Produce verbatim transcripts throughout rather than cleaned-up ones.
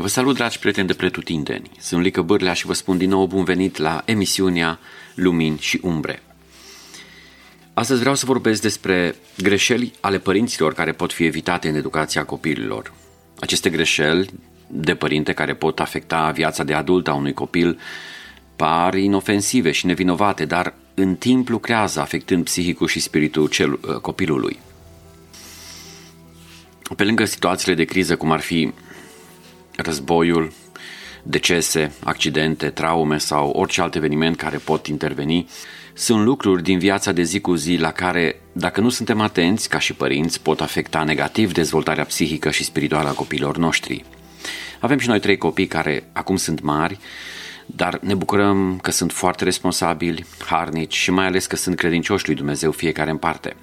Vă salut, dragi prieteni de pretutindeni! Sunt Lica Bârlea și vă spun din nou bun venit la emisiunea Lumini și Umbre. Astăzi vreau să vorbesc despre greșeli ale părinților care pot fi evitate în educația copiilor. Aceste greșeli de părinte care pot afecta viața de adult a unui copil par inofensive și nevinovate, dar în timp lucrează afectând psihicul și spiritul cel, copilului. Pe lângă situațiile de criză, cum ar fi războiul, decese, accidente, traume sau orice alt eveniment care pot interveni, sunt lucruri din viața de zi cu zi la care, dacă nu suntem atenți ca și părinți, pot afecta negativ dezvoltarea psihică și spirituală a copiilor noștri. Avem și noi trei copii care acum sunt mari, dar ne bucurăm că sunt foarte responsabili, harnici și mai ales că sunt credincioși lui Dumnezeu fiecare în parte.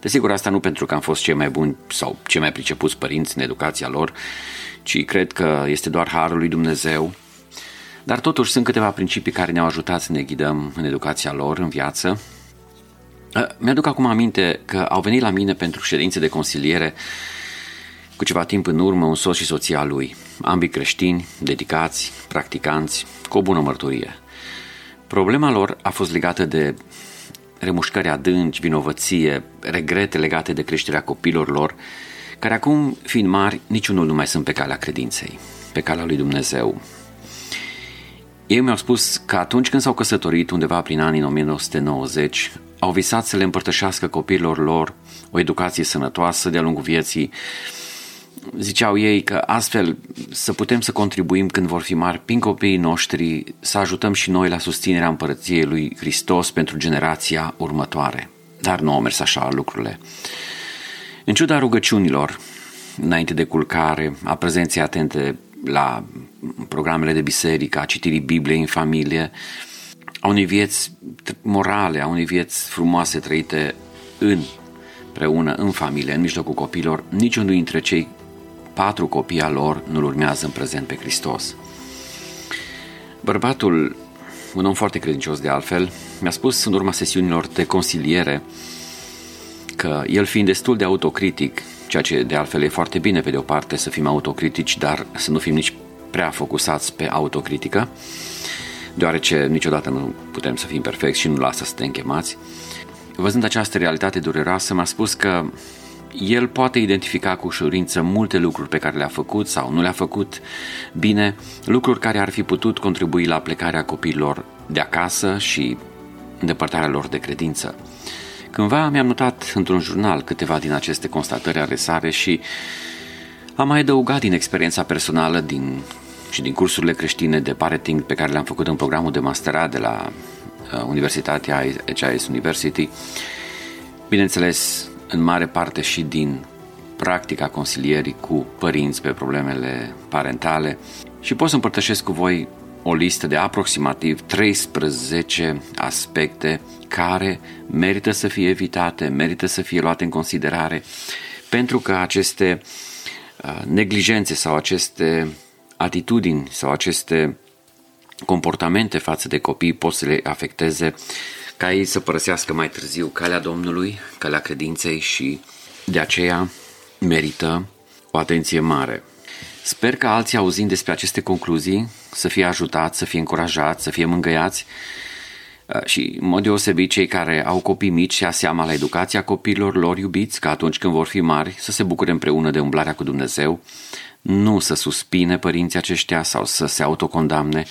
Desigur, asta nu pentru că am fost cei mai buni sau cei mai pricepuți părinți în educația lor, ci cred că este doar harul lui Dumnezeu, dar totuși sunt câteva principii care ne-au ajutat să ne ghidăm în educația lor, în viață. Mi-aduc acum aminte că au venit la mine pentru ședințe de consiliere cu ceva timp în urmă un soț și soția lui, ambii creștini, dedicați, practicanți, cu o bună mărturie. Problema lor a fost legată de remușcări adânci, vinovăție, regrete legate de creșterea copiilor lor, care acum, fiind mari, niciunul nu mai sunt pe calea credinței, pe calea lui Dumnezeu. Ei mi-au spus că atunci când s-au căsătorit, undeva prin anii nouăsprezece nouăzeci, au visat să le împărtășească copiilor lor o educație sănătoasă de-a lungul vieții. Ziceau ei că astfel să putem să contribuim când vor fi mari prin copiii noștri, să ajutăm și noi la susținerea împărăției lui Hristos pentru generația următoare. Dar nu au mers așa lucrurile. În ciuda rugăciunilor, înainte de culcare, a prezenței atente la programele de biserică, a citirii Bibliei în familie, a unei vieți morale, a unei vieți frumoase trăite împreună, în familie, în mijlocul copiilor, niciunul dintre cei patru copii al lor nu-L urmează în prezent pe Hristos. Bărbatul, un om foarte credincios de altfel, mi-a spus în urma sesiunilor de consiliere că el, fiind destul de autocritic, ceea ce de altfel e foarte bine pe de o parte să fim autocritici, dar să nu fim nici prea focusați pe autocritică, deoarece niciodată nu putem să fim perfecți și nu la asta suntem chemați. Văzând această realitate dureroasă, mi-a spus că el poate identifica cu ușurință multe lucruri pe care le-a făcut sau nu le-a făcut bine, lucruri care ar fi putut contribui la plecarea copiilor de acasă și îndepărtarea lor de credință. Cândva mi-am notat într-un jurnal câteva din aceste constatări ale sale și am mai adăugat din experiența personală din, și din cursurile creștine de parenting pe care le-am făcut în programul de masterat de la Universitatea E C I S University, bineînțeles în mare parte și din practica consilierii cu părinți pe problemele parentale, și pot să împărtășesc cu voi o listă de aproximativ treisprezece aspecte care merită să fie evitate, merită să fie luate în considerare, pentru că aceste neglijențe sau aceste atitudini sau aceste comportamente față de copii pot să le afecteze ca ei să părăsească mai târziu calea Domnului, calea credinței, și de aceea merită o atenție mare. Sper că alții, auzind despre aceste concluzii, să fie ajutați, să fie încurajați, să fie mângâiați și, în mod deosebit, cei care au copii mici să ia seama la educația copiilor lor iubiți, că atunci când vor fi mari să se bucure împreună de umblarea cu Dumnezeu, nu să suspine părinții aceștia sau să se autocondamne,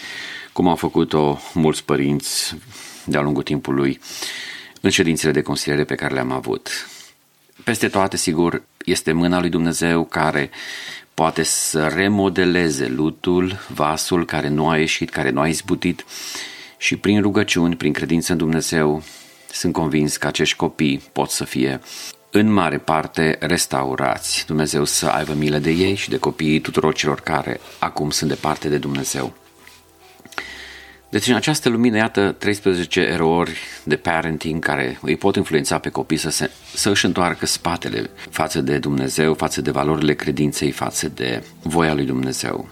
cum au făcut-o mulți părinți de-a lungul timpului în ședințele de consiliere pe care le-am avut. Peste toate, sigur, este mâna lui Dumnezeu care poate să remodeleze lutul, vasul care nu a ieșit, care nu a izbutit, și prin rugăciuni, prin credință în Dumnezeu, sunt convins că acești copii pot să fie în mare parte restaurați. Dumnezeu să aibă milă de ei și de copiii tuturor celor care acum sunt departe de Dumnezeu. Deci, în această lumină, iată treisprezece erori de parenting care îi pot influența pe copii să, se, să își întoarcă spatele față de Dumnezeu, față de valorile credinței, față de voia lui Dumnezeu.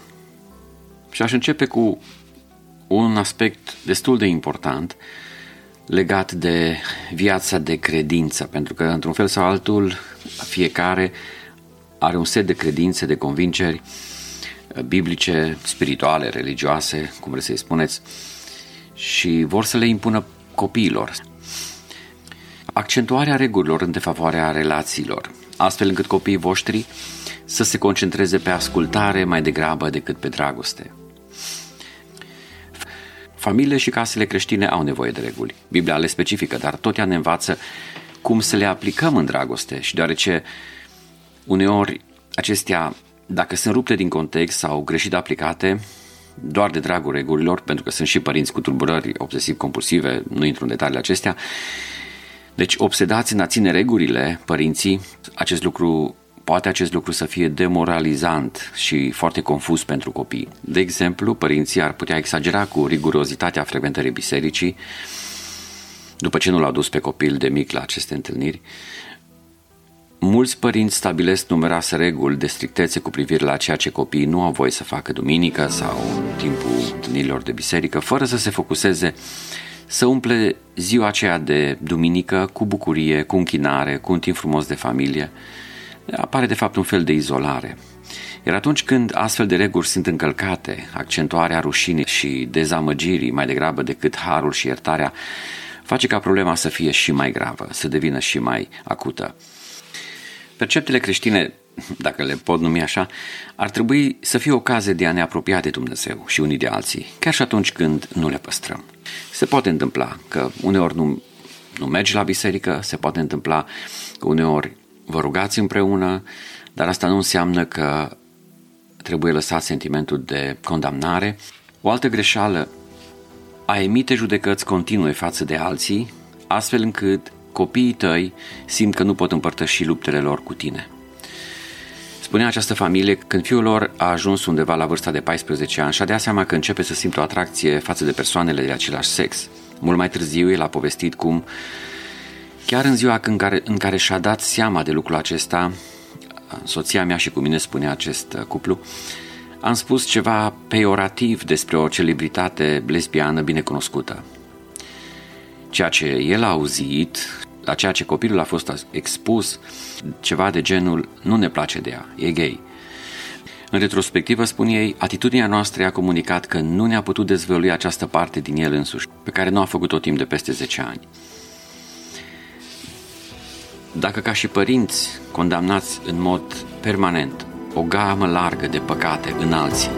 Și aș începe cu un aspect destul de important legat de viața de credință, pentru că, într-un fel sau altul, fiecare are un set de credințe, de convingeri biblice, spirituale, religioase, cum vreți să-i spuneți, și vor să le impună copiilor. Accentuarea regulilor în defavoarea relațiilor, astfel încât copiii voștri să se concentreze pe ascultare mai degrabă decât pe dragoste. Familiile și casele creștine au nevoie de reguli. Biblia le specifică, dar tot ea ne învață cum să le aplicăm în dragoste, și deoarece uneori acestea, dacă sunt rupte din context sau greșit aplicate, doar de dragul regulilor, pentru că sunt și părinți cu tulburări obsesiv-compulsive, nu intru în detaliile acestea, deci obsedați în a ține regulile părinții, acest lucru, poate acest lucru să fie demoralizant și foarte confuz pentru copii. De exemplu, părinții ar putea exagera cu rigurozitatea frecventării bisericii, după ce nu l-au dus pe copil de mic la aceste întâlniri. Mulți părinți stabilesc numeroase reguli de strictețe cu privire la ceea ce copiii nu au voie să facă duminică sau în timpul întâlnirilor de biserică, fără să se focuseze să umple ziua aceea de duminică cu bucurie, cu închinare, cu un timp frumos de familie. Apare de fapt un fel de izolare. Iar atunci când astfel de reguli sunt încălcate, accentuarea rușinii și dezamăgirii mai degrabă decât harul și iertarea face ca problema să fie și mai gravă, să devină și mai acută. Perceptele creștine, dacă le pot numi așa, ar trebui să fie ocazie de a ne apropia de Dumnezeu și unii de alții, chiar și atunci când nu le păstrăm. Se poate întâmpla că uneori nu, nu mergi la biserică, se poate întâmpla că uneori vă rugați împreună, dar asta nu înseamnă că trebuie lăsat sentimentul de condamnare. O altă greșeală, a emite judecăți continue față de alții, astfel încât copiii tăi simt că nu pot împărtăși luptele lor cu tine. Spunea această familie, când fiul lor a ajuns undeva la vârsta de paisprezece ani și a dat seama că începe să simtă o atracție față de persoanele de același sex. Mult mai târziu el a povestit cum chiar în ziua în care, în care și-a dat seama de lucrul acesta, soția mea și cu mine, spunea acest cuplu, am spus ceva peiorativ despre o celebritate lesbiană binecunoscută. Ceea ce el a auzit, la ceea ce copilul a fost expus, ceva de genul, nu ne place de ea, e gay. În retrospectivă, spun ei, atitudinea noastră i-a comunicat că nu ne-a putut dezvălui această parte din el însuși, pe care nu a făcut-o timp de peste zece ani. Dacă ca și părinți condamnați în mod permanent o gamă largă de păcate în alții,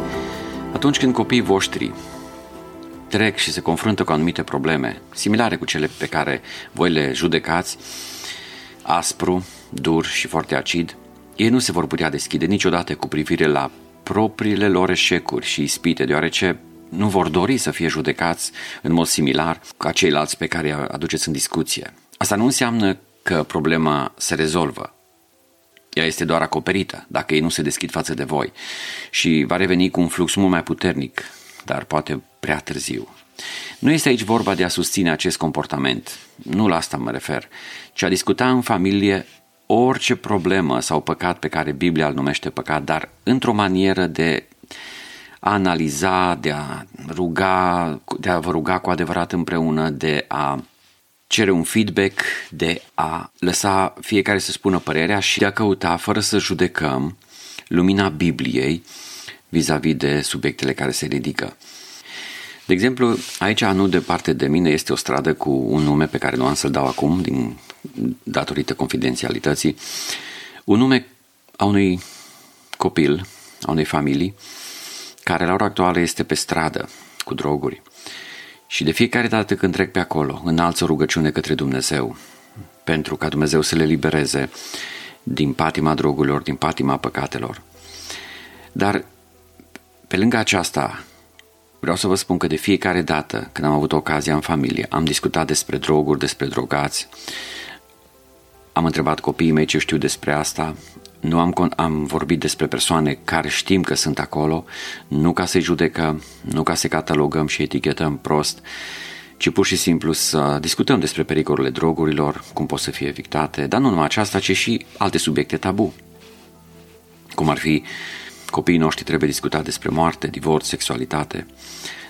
atunci când copiii voștri trec și se confruntă cu anumite probleme similare cu cele pe care voi le judecați, aspru, dur și foarte acid, ei nu se vor putea deschide niciodată cu privire la propriile lor eșecuri și ispite, deoarece nu vor dori să fie judecați în mod similar ca ceilalți pe care îi aduceți în discuție. Asta nu înseamnă că problema se rezolvă. Ea este doar acoperită dacă ei nu se deschid față de voi și va reveni cu un flux mult mai puternic, dar poate prea târziu. Nu este aici vorba de a susține acest comportament, nu la asta mă refer, ci a discuta în familie orice problemă sau păcat pe care Biblia îl numește păcat, dar într-o manieră de a analiza, de a ruga, de a vă ruga cu adevărat împreună, de a cere un feedback, de a lăsa fiecare să spună părerea și de a căuta, fără să judecăm, lumina Bibliei vis-a-vis de subiectele care se ridică. De exemplu, aici, nu departe de mine, este o stradă cu un nume pe care nu am să-l dau acum, din, datorită confidențialității, un nume a unui copil, a unei familii, care la ora actuală este pe stradă cu droguri. Și de fiecare dată când trec pe acolo, înalță o rugăciune către Dumnezeu, pentru ca Dumnezeu să le libereze din patima drogurilor, din patima păcatelor. Dar, pe lângă aceasta, vreau să vă spun că de fiecare dată când am avut ocazia în familie, am discutat despre droguri, despre drogați, am întrebat copiii mei ce știu despre asta, nu am, am vorbit despre persoane care știm că sunt acolo, nu ca să-i judecăm, nu ca să-i catalogăm și etichetăm prost, ci pur și simplu să discutăm despre pericolele drogurilor, cum pot să fie evitate, dar nu numai aceasta, ci și alte subiecte tabu, cum ar fi copiii noștri trebuie discutat despre moarte, divorț, sexualitate.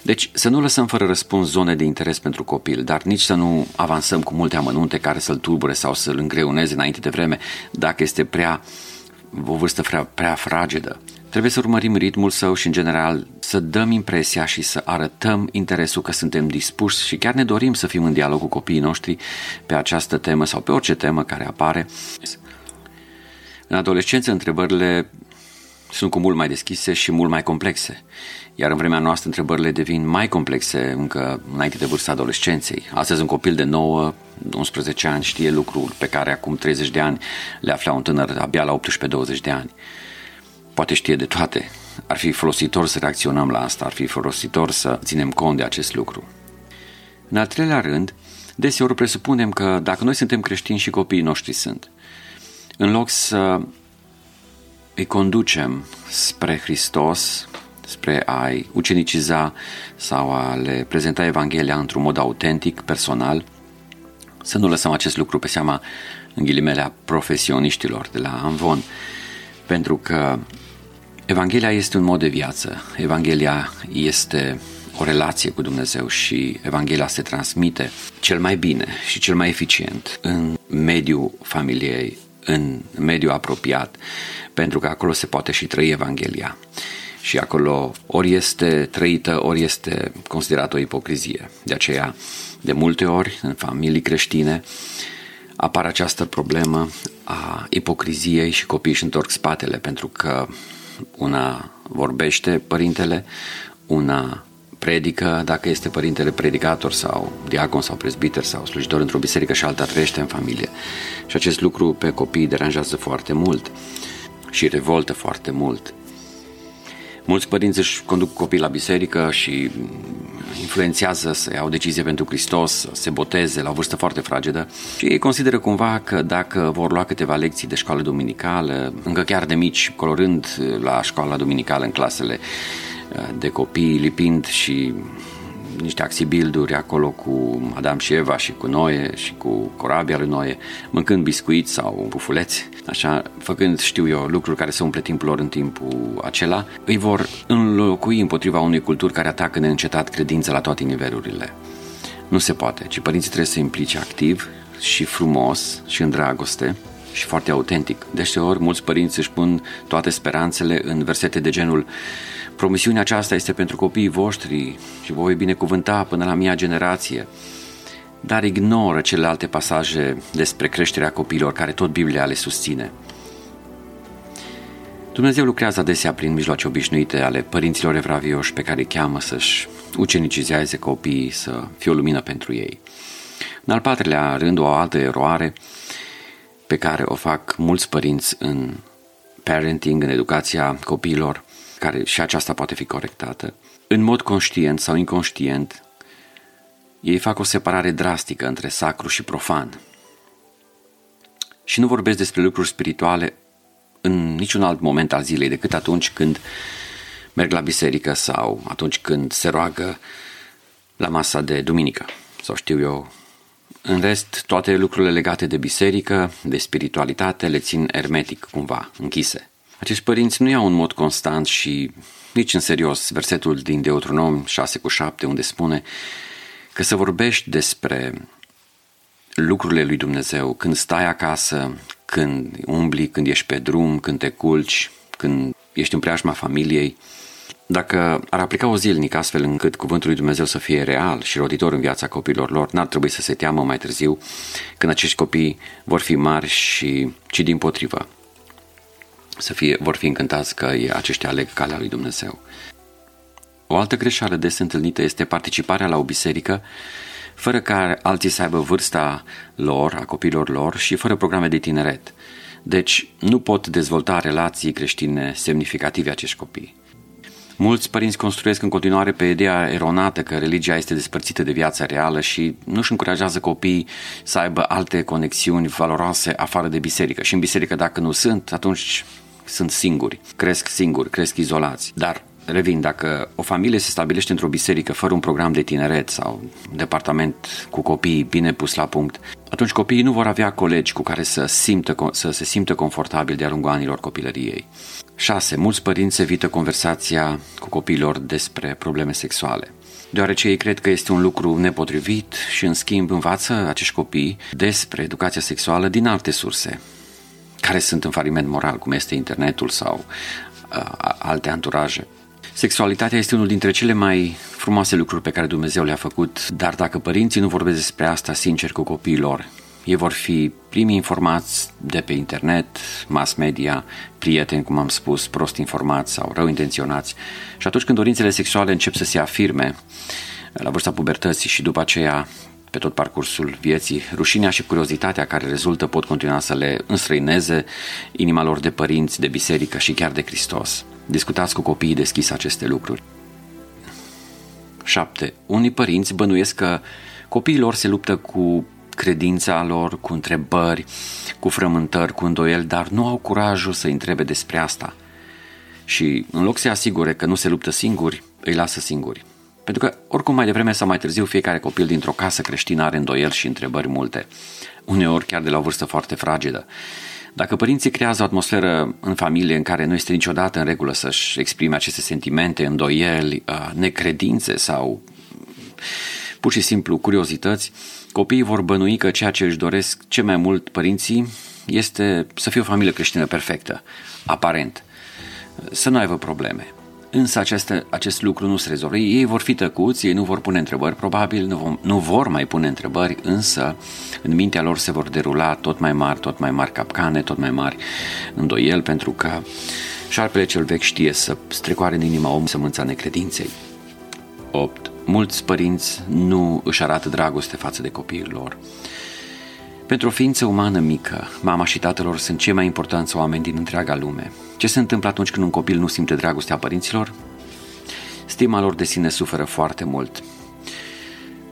Deci să nu lăsăm fără răspuns zone de interes pentru copil, dar nici să nu avansăm cu multe amănunte care să-l tulbure sau să-l îngreuneze înainte de vreme, dacă este prea o vârstă prea, prea fragedă. Trebuie să urmărim ritmul său și, în general, să dăm impresia și să arătăm interesul că suntem dispuși și chiar ne dorim să fim în dialog cu copiii noștri pe această temă sau pe orice temă care apare. În adolescență, întrebările sunt cu mult mai deschise și mult mai complexe, iar în vremea noastră întrebările devin mai complexe încă înainte de vârsta adolescenței. Astăzi un copil de nouă unsprezece ani știe lucruri pe care acum treizeci de ani le afla un tânăr abia la optsprezece douăzeci de ani. Poate știe de toate. Ar fi folositor să reacționăm la asta, ar fi folositor să ținem cont de acest lucru. În al treilea rând, deseori presupunem că dacă noi suntem creștini și copiii noștri sunt, în loc să îi conducem spre Hristos, spre a-i uceniciza sau a le prezenta Evanghelia într-un mod autentic, personal, să nu lăsăm acest lucru pe seama, în ghilimele, profesioniștilor de la Amvon, pentru că Evanghelia este un mod de viață, Evanghelia este o relație cu Dumnezeu și Evanghelia se transmite cel mai bine și cel mai eficient în mediul familiei, în mediul apropiat, pentru că acolo se poate și trăi Evanghelia și acolo ori este trăită, ori este considerată o ipocrizie. De aceea, de multe ori, în familii creștine, apare această problemă a ipocriziei și copiii își întorc spatele, pentru că una vorbește părintele, una predică, dacă este părintele predicator sau diacon sau prezbiter sau slujitor într-o biserică, și alta trăiește în familie. Și acest lucru pe copii deranjează foarte mult și revoltă foarte mult. Mulți părinți își conduc copiii la biserică și influențează să iau decizie pentru Hristos, să se boteze la o vârstă foarte fragedă și ei consideră cumva că dacă vor lua câteva lecții de școală dominicală, încă chiar de mici, colorând la școala dominicală în clasele de copii, lipind și niște axibilduri acolo cu Adam și Eva și cu Noe și cu corabia lui Noe, mâncând biscuiți sau pufuleți, așa, făcând, știu eu, lucruri care se umple timpul lor în timpul acela, îi vor înlocui împotriva unei culturi care atacă neîncetat credința la toate nivelurile. Nu se poate, ci părinții trebuie să implice activ și frumos și în dragoste și foarte autentic. Deseori, mulți părinți își pun toate speranțele în versete de genul: promisiunea aceasta este pentru copiii voștri și vă voi binecuvânta până la mia generație, dar ignoră celelalte pasaje despre creșterea copiilor care tot Biblia le susține. Dumnezeu lucrează adesea prin mijloace obișnuite ale părinților evravioși pe care îi cheamă să-și ucenicizeze copiii, să fie o lumină pentru ei. În al patrulea rând, o altă eroare pe care o fac mulți părinți în parenting, în educația copiilor, care și aceasta poate fi corectată. În mod conștient sau inconștient, ei fac o separare drastică între sacru și profan și nu vorbesc despre lucruri spirituale în niciun alt moment al zilei decât atunci când merg la biserică sau atunci când se roagă la masa de duminică sau știu eu. În rest, toate lucrurile legate de biserică, de spiritualitate, le țin ermetic, cumva, închise. Acești părinți nu iau în mod constant și nici în serios versetul din Deuteronom șase cu șapte, unde spune că să vorbești despre lucrurile lui Dumnezeu când stai acasă, când umbli, când ești pe drum, când te culci, când ești în preajma familiei. Dacă ar aplica o zilnic astfel încât cuvântul lui Dumnezeu să fie real și roditor în viața copiilor lor, n-ar trebui să se teamă mai târziu când acești copii vor fi mari și, ci dimpotrivă, să fie, vor fi încântați că aceștia aleg calea lui Dumnezeu. O altă greșeală des întâlnită este participarea la o biserică fără ca alții să aibă vârsta lor, a copiilor lor, și fără programe de tineret. Deci nu pot dezvolta relații creștine semnificative acești copii. Mulți părinți construiesc în continuare pe ideea eronată că religia este despărțită de viața reală și nu-și încurajează copiii să aibă alte conexiuni valoroase afară de biserică. Și în biserică, dacă nu sunt, atunci sunt singuri, cresc singuri, cresc izolați. Dar, revin, dacă o familie se stabilește într-o biserică fără un program de tineret sau un departament cu copiii bine pus la punct, atunci copiii nu vor avea colegi cu care să, simtă, să se simtă confortabil de-a lungul anilor copilăriei. șase. Mulți părinți evită conversația cu copiilor despre probleme sexuale, deoarece ei cred că este un lucru nepotrivit și, în schimb, învață acești copii despre educația sexuală din alte surse, care sunt în faliment moral, cum este internetul sau alte anturaje. Sexualitatea este unul dintre cele mai frumoase lucruri pe care Dumnezeu le-a făcut, dar dacă părinții nu vorbesc despre asta sincer cu copiii lor, ei vor fi primii informați de pe internet, mass media, prieteni, cum am spus, prost informați sau rău intenționați. Și atunci când dorințele sexuale încep să se afirme la vârsta pubertății și după aceea pe tot parcursul vieții, rușinea și curiozitatea care rezultă pot continua să le înstrăineze inima lor de părinți, de biserică și chiar de Hristos. Discutați cu copiii deschis aceste lucruri. șapte. Unii părinți bănuiesc că copiii lor se luptă cu credința lor, cu întrebări, cu frământări, cu îndoieli, dar nu au curajul să întrebe despre asta. Și în loc să asigure că nu se luptă singuri, îi lasă singuri. Pentru că, oricum, mai devreme sau mai târziu, fiecare copil dintr-o casă creștină are îndoieli și întrebări multe, uneori chiar de la o vârstă foarte fragedă. Dacă părinții creează o atmosferă în familie în care nu este niciodată în regulă să-și exprime aceste sentimente, îndoieli, necredințe sau pur și simplu curiozități, copiii vor bănui că ceea ce își doresc cel mai mult părinții este să fie o familie creștină perfectă, aparent, să nu aibă probleme. Însă aceste, acest lucru nu se rezolvă. Ei vor fi tăcuți, ei nu vor pune întrebări, probabil nu vor, nu vor mai pune întrebări, însă în mintea lor se vor derula tot mai mari, tot mai mari capcane, tot mai mari îndoieli, pentru că șarpele cel vechi știe să strecoare în inima om sămânța necredinței. opt. Mulți părinți nu își arată dragoste față de copiii lor. Pentru o ființă umană mică, mama și tatălor sunt cei mai importanți oameni din întreaga lume. Ce se întâmplă atunci când un copil nu simte dragostea părinților? Stima lor de sine suferă foarte mult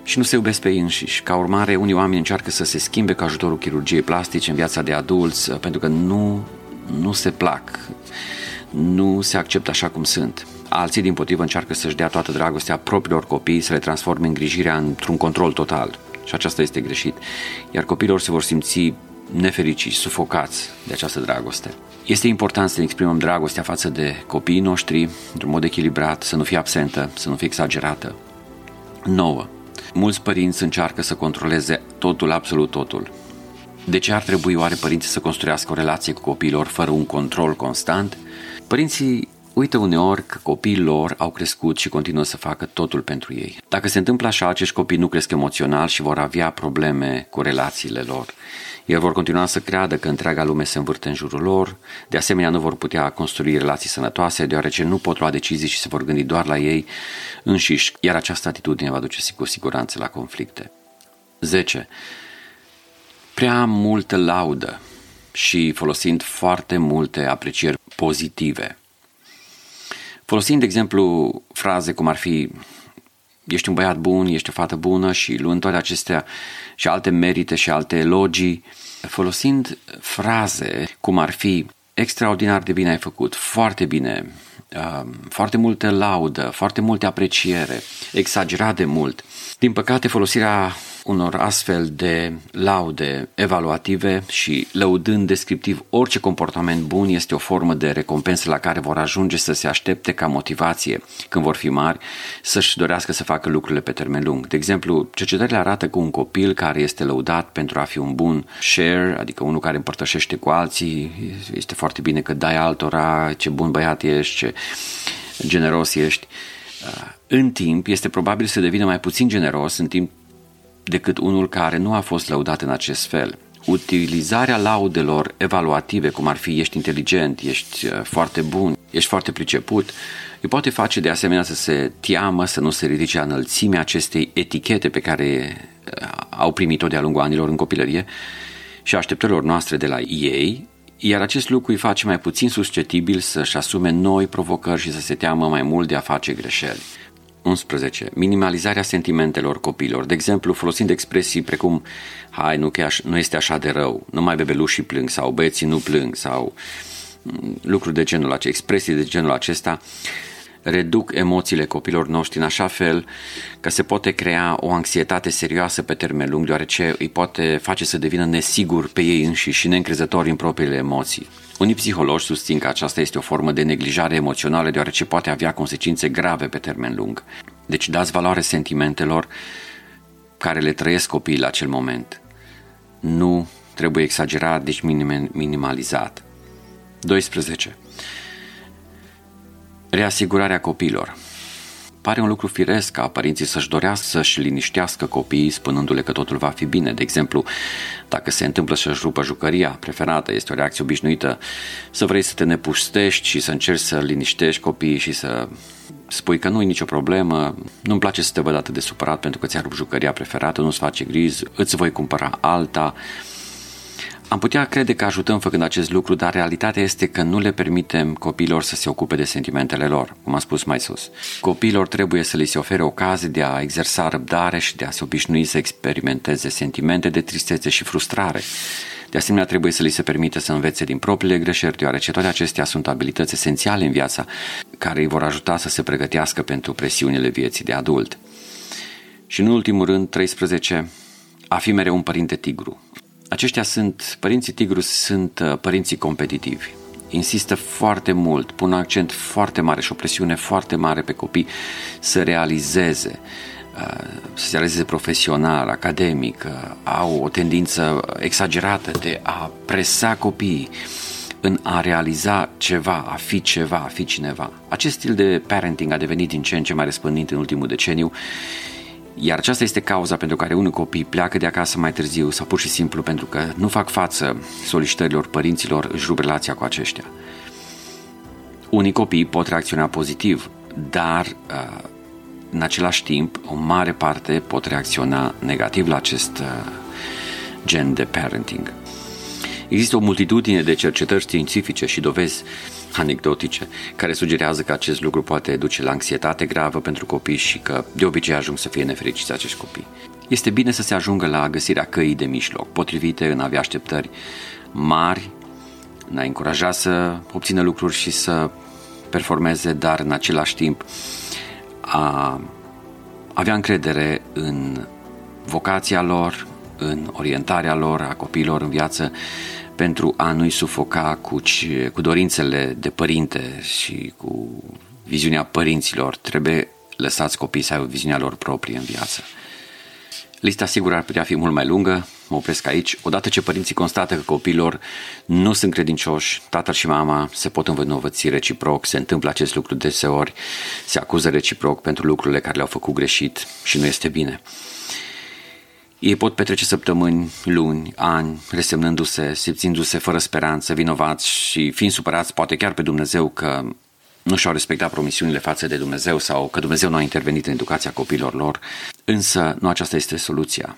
și nu se iubesc pe ei înșiși. Ca urmare, unii oameni încearcă să se schimbe cu ajutorul chirurgiei plastice în viața de adulți, pentru că nu, nu se plac, nu se acceptă așa cum sunt. Alții, dimpotrivă, încearcă să-și dea toată dragostea propriilor copii, să le transforme îngrijirea într-un control total. Și aceasta este greșit, iar copiilor se vor simți nefericiți, sufocați de această dragoste. Este important să ne exprimăm dragostea față de copiii noștri într-un mod echilibrat, să nu fie absentă, să nu fie exagerată. nouă. Mulți părinți încearcă să controleze totul, absolut totul. De ce ar trebui oare părinții să construiască o relație cu copiilor fără un control constant? Părinții uită uneori că copiii lor au crescut și continuă să facă totul pentru ei. Dacă se întâmplă așa, acești copii nu cresc emoțional și vor avea probleme cu relațiile lor. Ei vor continua să creadă că întreaga lume se învârte în jurul lor, de asemenea nu vor putea construi relații sănătoase, deoarece nu pot lua decizii și se vor gândi doar la ei înșiși, iar această atitudine va duce cu siguranță la conflicte. zece. Prea multă laudă și folosind foarte multe aprecieri pozitive. Folosind, de exemplu, fraze cum ar fi ești un băiat bun, ești o fată bună și luând toate acestea și alte merite și alte elogii, folosind fraze cum ar fi extraordinar de bine ai făcut, foarte bine, uh, foarte multă laudă, foarte multe apreciere, exagerat de mult. Din păcate, folosirea unor astfel de laude evaluative și lăudând descriptiv orice comportament bun este o formă de recompensă la care vor ajunge să se aștepte ca motivație când vor fi mari să-și dorească să facă lucrurile pe termen lung. De exemplu, cercetările arată că un copil care este lăudat pentru a fi un bun share, adică unul care împărtășește cu alții, este foarte bine că dai altora, ce bun băiat ești, ce generos ești, în timp este probabil să devină mai puțin generos în timp decât unul care nu a fost lăudat în acest fel. Utilizarea laudelor evaluative, cum ar fi ești inteligent, ești foarte bun, ești foarte priceput, îi poate face de asemenea să se teamă, să nu se ridice la înălțimea acestei etichete pe care au primit-o de-a lungul anilor în copilărie și așteptărilor noastre de la ei, iar acest lucru îi face mai puțin susceptibil să-și asume noi provocări și să se teamă mai mult de a face greșeli. unsprezece. Minimalizarea sentimentelor copiilor, de exemplu folosind expresii precum hai, nu, că nu este așa de rău, numai bebelușii plâng sau băieții nu plâng sau lucruri de genul acesta, expresii de genul acesta reduc emoțiile copiilor noștri în așa fel că se poate crea o anxietate serioasă pe termen lung, deoarece îi poate face să devină nesiguri pe ei înșiși și neîncrezători în propriile emoții. Unii psihologi susțin că aceasta este o formă de neglijare emoțională, deoarece poate avea consecințe grave pe termen lung. Deci dați valoare sentimentelor care le trăiesc copiii la acel moment. Nu trebuie exagerat, deci minim- minimalizat. doisprezece. Reasigurarea copiilor. Pare un lucru firesc ca părinții să-și dorească să-și liniștească copiii spunându-le că totul va fi bine. De exemplu, dacă se întâmplă să-și rupă jucăria preferată, este o reacție obișnuită, să vrei să te nepustești și să încerci să liniștești copiii și să spui că nu e nicio problemă, nu-mi place să te văd atât de supărat pentru că ți-a rupt jucăria preferată, nu-ți face griji, îți voi cumpăra alta. Am putea crede că ajutăm făcând acest lucru, dar realitatea este că nu le permitem copiilor să se ocupe de sentimentele lor, cum am spus mai sus. Copiilor trebuie să li se ofere ocazii de a exersa răbdare și de a se obișnui să experimenteze sentimente de tristețe și frustrare. De asemenea, trebuie să li se permită să învețe din propriile greșeli, deoarece toate acestea sunt abilități esențiale în viața, care îi vor ajuta să se pregătească pentru presiunile vieții de adult. Și în ultimul rând, treisprezece, a fi mereu un părinte tigru. Aceștia sunt, părinții tigru sunt părinții competitivi, insistă foarte mult, pun accent foarte mare și o presiune foarte mare pe copii să realizeze, să se realizeze profesional, academic, au o tendință exagerată de a presa copiii în a realiza ceva, a fi ceva, a fi cineva. Acest stil de parenting a devenit din ce în ce mai răspândit în ultimul deceniu, iar aceasta este cauza pentru care unii copii pleacă de acasă mai târziu sau pur și simplu pentru că nu fac față solicitărilor părinților, își rup relația cu aceștia. Unii copii pot reacționa pozitiv, dar în același timp o mare parte pot reacționa negativ la acest gen de parenting. Există o multitudine de cercetări științifice și dovezi anecdotice care sugerează că acest lucru poate duce la anxietate gravă pentru copii și că de obicei ajung să fie nefericiți acești copii. Este bine să se ajungă la găsirea căii de mijloc, potrivite, în a avea așteptări mari, în a încuraja să obțină lucruri și să performeze, dar în același timp a avea încredere în vocația lor, în orientarea lor, a copiilor în viață, pentru a nu-i sufoca cu, cu dorințele de părinte și cu viziunea părinților. Trebuie lăsați copiii să aibă viziunea lor proprie în viață. Lista sigur ar putea fi mult mai lungă, mă opresc aici. Odată ce părinții constată că copiilor nu sunt credincioși, tatăl și mama se pot învinovăți reciproc, se întâmplă acest lucru deseori, se acuză reciproc pentru lucrurile care le-au făcut greșit și nu este bine. Ei pot petrece săptămâni, luni, ani, resemnându-se, simțindu-se fără speranță, vinovați și fiind supărați poate chiar pe Dumnezeu că nu și-au respectat promisiunile față de Dumnezeu sau că Dumnezeu nu a intervenit în educația copiilor lor, însă nu aceasta este soluția.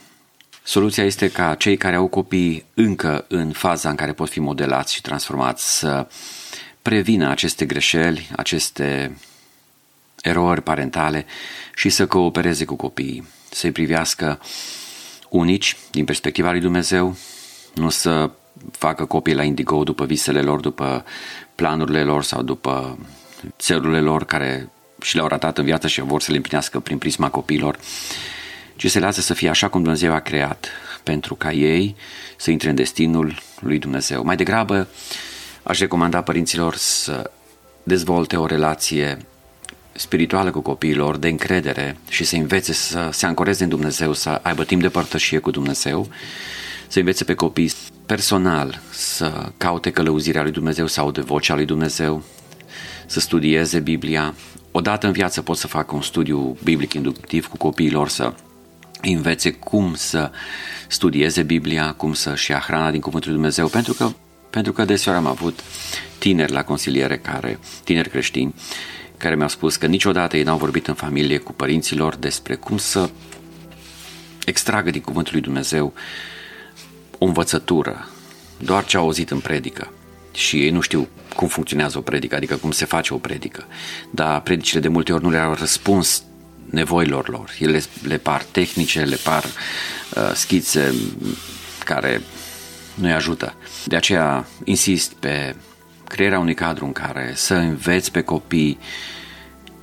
Soluția este ca cei care au copii încă în faza în care pot fi modelați și transformați să prevină aceste greșeli, aceste erori parentale și să coopereze cu copiii, să-i privească unici din perspectiva lui Dumnezeu, nu să facă copii la indigo după visele lor, după planurile lor sau după țelurile lor care și le-au ratat în viață și vor să le împlinească prin prisma copiilor, ci să le lasă să fie așa cum Dumnezeu a creat, pentru ca ei să intre în destinul lui Dumnezeu. Mai degrabă aș recomanda părinților să dezvolte o relație spirituală cu copiilor, de încredere și să învețe să se ancoreze în Dumnezeu, să aibă timp de părtășie cu Dumnezeu, să învețe pe copii personal să caute călăuzirea lui Dumnezeu sau de vocea lui Dumnezeu, să studieze Biblia. Odată în viață pot să facă un studiu biblic inductiv cu copiilor, să învețe cum să studieze Biblia, cum să-și ia hrana din Cuvântul lui Dumnezeu, pentru că, pentru că deseori am avut tineri la consiliere, care, tineri creștini, care mi-au spus că niciodată ei n-au vorbit în familie cu părinților despre cum să extragă din Cuvântul lui Dumnezeu o învățătură, doar ce au auzit în predică. Și ei nu știu cum funcționează o predică, adică cum se face o predică. Dar predicile de multe ori nu le-au răspuns nevoilor lor. Ele le par tehnice, le par uh, schițe care nu-i ajută. De aceea insist pe crearea unui cadru în care să înveți pe copii,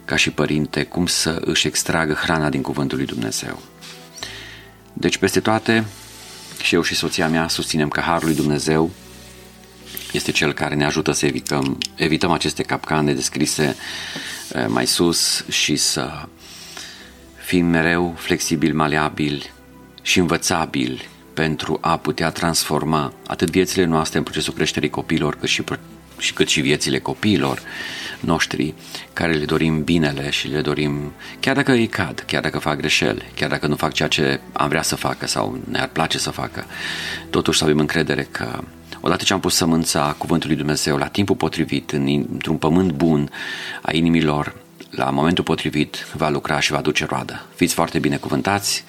ca și părinte, cum să își extragă hrana din Cuvântul lui Dumnezeu. Deci, peste toate, și eu și soția mea susținem că Harul lui Dumnezeu este cel care ne ajută să evităm, evităm aceste capcane descrise mai sus și să fim mereu flexibili, maleabili și învățabili pentru a putea transforma atât viețile noastre în procesul creșterii copiilor, cât și și cât și viețile copiilor noștri, care le dorim binele și le dorim, chiar dacă îi cad, chiar dacă fac greșeli, chiar dacă nu fac ceea ce am vrea să facă sau ne-ar place să facă, totuși să avem încredere că odată ce am pus sămânța cuvântului Dumnezeu la timpul potrivit, într-un pământ bun a inimilor, la momentul potrivit va lucra și va duce roadă. Fiți foarte binecuvântați!